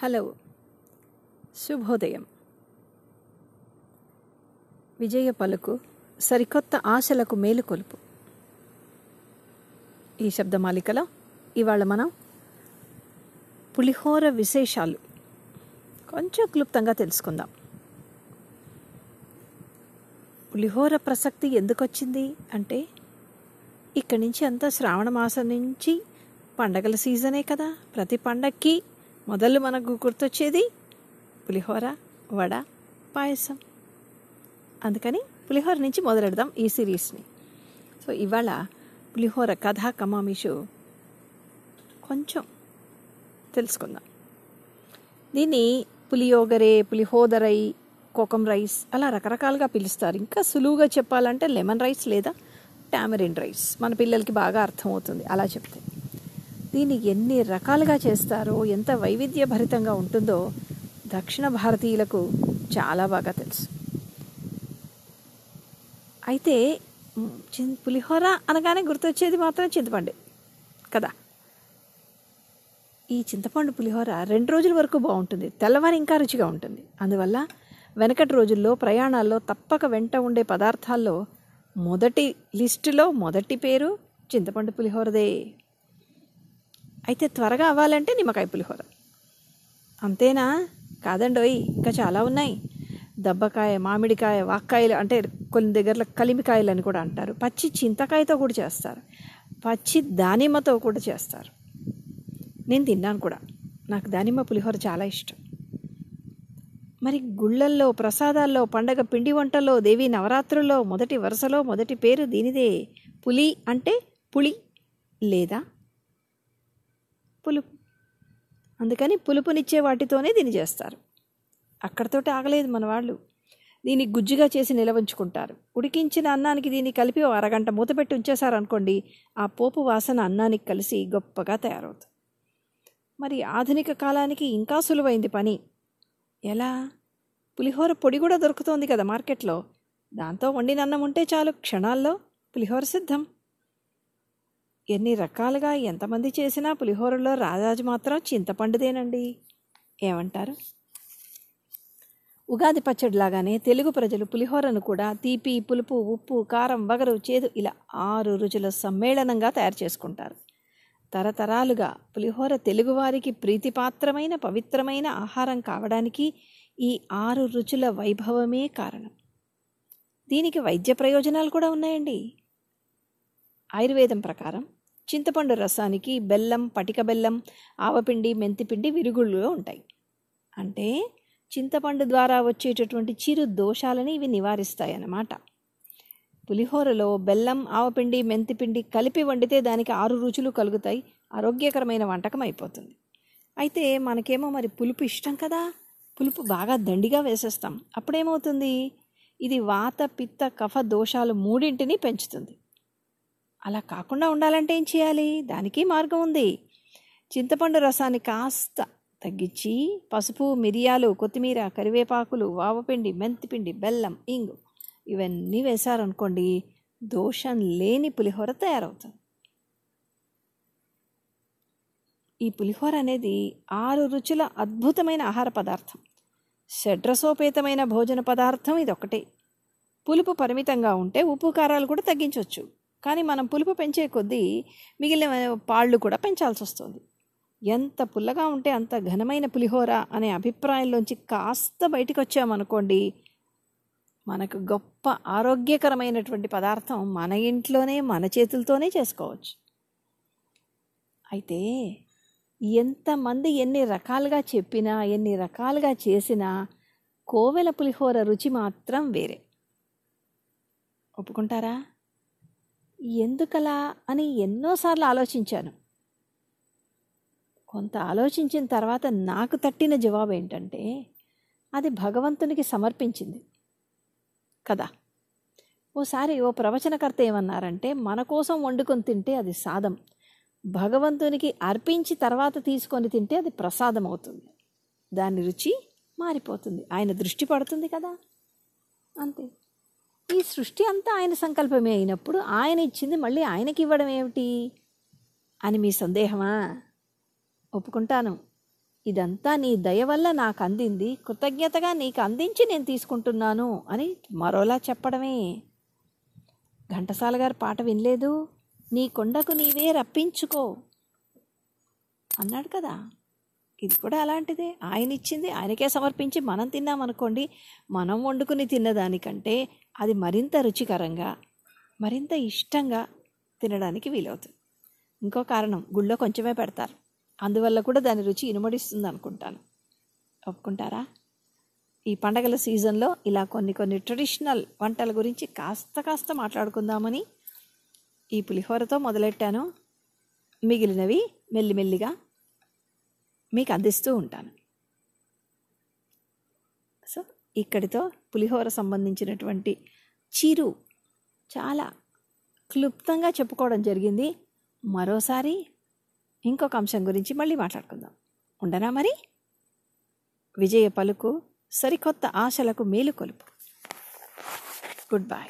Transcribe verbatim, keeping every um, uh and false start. Hello, శుభోదయం. విజయ పలుకు సరికొత్త ఆశలకు మేలుకొలుపు. ఈ శబ్దమాలికలో ఇవాళ మనం పులిహోర విశేషాలు కొంచెం క్లుప్తంగా తెలుసుకుందాం. పులిహోర ప్రసక్తి ఎందుకొచ్చింది అంటే, ఇక్కడి నుంచి అంతా శ్రావణ మాసం నుంచి పండగల సీజనే కదా. ప్రతి పండక్కి మొదలు మనకు గుర్తొచ్చేది పులిహోర, వడ, పాయసం. అందుకని పులిహోర నుంచి మొదలెడదాం ఈ సిరీస్ని. సో ఇవాళ పులిహోర కథా కమామిషు కొంచెం తెలుసుకుందాం. దీన్ని పులియోగరే, పులిహోదరై, కోకం రైస్ అలా రకరకాలుగా పిలుస్తారు. ఇంకా సులువుగా చెప్పాలంటే లెమన్ రైస్ లేదా టామరిన్ రైస్. మన పిల్లలకి బాగా అర్థమవుతుంది అలా చెప్తే. దీన్ని ఎన్ని రకాలుగా చేస్తారో, ఎంత వైవిధ్యభరితంగా ఉంటుందో దక్షిణ భారతీయులకు చాలా బాగా తెలుసు. అయితే పులిహోర అనగానే గుర్తొచ్చేది మాత్రం చింతపండే కదా. ఈ చింతపండు పులిహోర రెండు రోజుల వరకు బాగుంటుంది, తెల్లవారు ఇంకా రుచిగా ఉంటుంది. అందువల్ల వెనకటి రోజుల్లో ప్రయాణాల్లో తప్పక వెంట ఉండే పదార్థాల్లో మొదటి లిస్టులో మొదటి పేరు చింతపండు పులిహోరదే. అయితే త్వరగా అవ్వాలంటే నిమ్మకాయ పులిహోర. అంతేనా? కాదండోయ్, ఇంకా చాలా ఉన్నాయి. దబ్బకాయ, మామిడికాయ, వాక్కాయలు అంటే కొన్ని దగ్గరలో కలిమికాయలు అని కూడా అంటారు. పచ్చి చింతకాయతో కూడా చేస్తారు, పచ్చి దానిమ్మతో కూడా చేస్తారు. నేను తిన్నాను కూడా. నాకు దానిమ్మ పులిహోర చాలా ఇష్టం. మరి గుళ్ళల్లో, ప్రసాదాల్లో, పండగ పిండి వంటల్లో, దేవి నవరాత్రుల్లో మొదటి వరుసలో మొదటి పేరు దీనిదే. పులి అంటే పులి లేదా పులుపు. అందుకని పులుపునిచ్చే వాటితోనే దీన్ని చేస్తారు. అక్కడితో ఆగలేదు మన వాళ్ళు. దీన్ని గుజ్జుగా చేసి నిలవంచుకుంటారు. ఉడికించిన అన్నానికి దీన్ని కలిపి అరగంట మూతపెట్టి ఉంచేశారనుకోండి, ఆ పోపు వాసన అన్నానికి కలిసి గొప్పగా తయారవుతుంది. మరి ఆధునిక కాలానికి ఇంకా సులువైంది పని. ఎలా? పులిహోర పొడి కూడా దొరుకుతోంది కదా మార్కెట్లో. దాంతో వండిన అన్నం ఉంటే చాలు, క్షణాల్లో పులిహోర సిద్ధం. ఎన్ని రకాలుగా ఎంతమంది చేసినా పులిహోరలో రాజాజు మాత్రం చింతపండుదేనండి. ఏమంటారు? ఉగాది పచ్చడిలాగానే తెలుగు ప్రజలు పులిహోరను కూడా తీపి, పులుపు, ఉప్పు, కారం, వగరు, చేదు ఇలా ఆరు రుచుల సమ్మేళనంగా తయారు చేసుకుంటారు. తరతరాలుగా పులిహోర తెలుగువారికి ప్రీతిపాత్రమైన పవిత్రమైన ఆహారం కావడానికి ఈ ఆరు రుచుల వైభవమే కారణం. దీనికి వైద్య ప్రయోజనాలు కూడా ఉన్నాయండి. ఆయుర్వేదం ప్రకారం చింతపండు రసానికి బెల్లం, పటిక బెల్లం, ఆవపిండి, మెంతిపిండి విరుగుళ్ళుగా ఉంటాయి. అంటే చింతపండు ద్వారా వచ్చేటటువంటి చిరు దోషాలని ఇవి నివారిస్తాయన్నమాట. పులిహోరలో బెల్లం, ఆవపిండి, మెంతిపిండి కలిపి వండితే దానికి ఆరు రుచులు కలుగుతాయి. ఆరోగ్యకరమైన వంటకం అయిపోతుంది. అయితే మనకేమో మరి పులుపు ఇష్టం కదా, పులుపు బాగా దండిగా వేసేస్తాం. అప్పుడేమవుతుంది? ఇది వాత, పిత్త, కఫ దోషాలు మూడింటిని పెంచుతుంది. అలా కాకుండా ఉండాలంటే ఏం చేయాలి? దానికి మార్గం ఉంది. చింతపండు రసాన్ని కాస్త తగ్గించి పసుపు, మిరియాలు, కొత్తిమీర, కరివేపాకులు, వావపిండి, మెంతిపిండి, బెల్లం, ఇంగు ఇవన్నీ వేశారనుకోండి, దోషం లేని పులిహోర తయారవుతుంది. ఈ పులిహోర అనేది ఆరు రుచుల అద్భుతమైన ఆహార పదార్థం. షడ్రసోపేతమైన భోజన పదార్థం ఇదొకటే. పులుపు పరిమితంగా ఉంటే ఉప్పు, కారాలు కూడా తగ్గించవచ్చు. కానీ మనం పులుపు పెంచే కొద్దీ మిగిలిన పాళ్ళు కూడా పెంచాల్సి వస్తుంది. ఎంత పుల్లగా ఉంటే అంత ఘనమైన పులిహోర అనే అభిప్రాయంలోంచి కాస్త బయటకు వచ్చామనుకోండి, మనకు గొప్ప ఆరోగ్యకరమైనటువంటి పదార్థం మన ఇంట్లోనే, మన చేతులతోనే చేసుకోవచ్చు. అయితే ఎంతమంది ఎన్ని రకాలుగా చెప్పినా, ఎన్ని రకాలుగా చేసినా కోవెల పులిహోర రుచి మాత్రం వేరే. ఒప్పుకుంటారా? ఎందుకలా అని ఎన్నోసార్లు ఆలోచించాను. కొంత ఆలోచించిన తర్వాత నాకు తట్టిన జవాబు ఏంటంటే, అది భగవంతునికి సమర్పించింది కదా. ఓసారి ఓ ప్రవచనకర్త ఏమన్నారంటే, మన కోసం వండుకొని తింటే అది సాదం, భగవంతునికి అర్పించి తర్వాత తీసుకొని తింటే అది ప్రసాదం అవుతుంది. దాని రుచి మారిపోతుంది, ఆయన దృష్టి పడుతుంది కదా. అంతే. ఈ సృష్టి అంతా ఆయన సంకల్పమే అయినప్పుడు ఆయన ఇచ్చింది మళ్ళీ ఆయనకి ఇవ్వడం ఏమిటి అని మీ సందేహమా? ఒప్పుకుంటాను, ఇదంతా నీ దయ వల్ల నాకు అందింది, కృతజ్ఞతగా నీకు అందించి నేను తీసుకుంటున్నాను అని మరోలా చెప్పడమే. ఘంటసాల గారు పాట వినలేదు, నీ కొండకు నీవే రప్పించుకో అన్నాడు కదా, ఇది కూడా అలాంటిదే. ఆయన ఇచ్చింది ఆయనకే సమర్పించి మనం తిన్నామనుకోండి, మనం వండుకుని తిన్నదానికంటే అది మరింత రుచికరంగా మరింత ఇష్టంగా తినడానికి వీలవుతుంది. ఇంకో కారణం, గుళ్ళో కొంచెమే పెడతారు, అందువల్ల కూడా దాని రుచి ఇనుమడిస్తుంది అనుకుంటాను. ఒప్పుకుంటారా? ఈ పండగల సీజన్లో ఇలా కొన్ని కొన్ని ట్రెడిషనల్ వంటల గురించి కాస్త కాస్త మాట్లాడుకుందామని ఈ పులిహోరతో మొదలెట్టాను. మిగిలినవి మెల్లిమెల్లిగా మీకు అందిస్తూ ఉంటాను. సో ఇక్కడితో పులిహోర సంబంధించినటువంటి చిరు చాలా క్లుప్తంగా చెప్పుకోవడం జరిగింది. మరోసారి ఇంకొక అంశం గురించి మళ్ళీ మాట్లాడుకుందాం. ఉండనా మరి? విజయ పలుకు, సరికొత్త ఆశలకు మేలు కొలుపు. Good bye.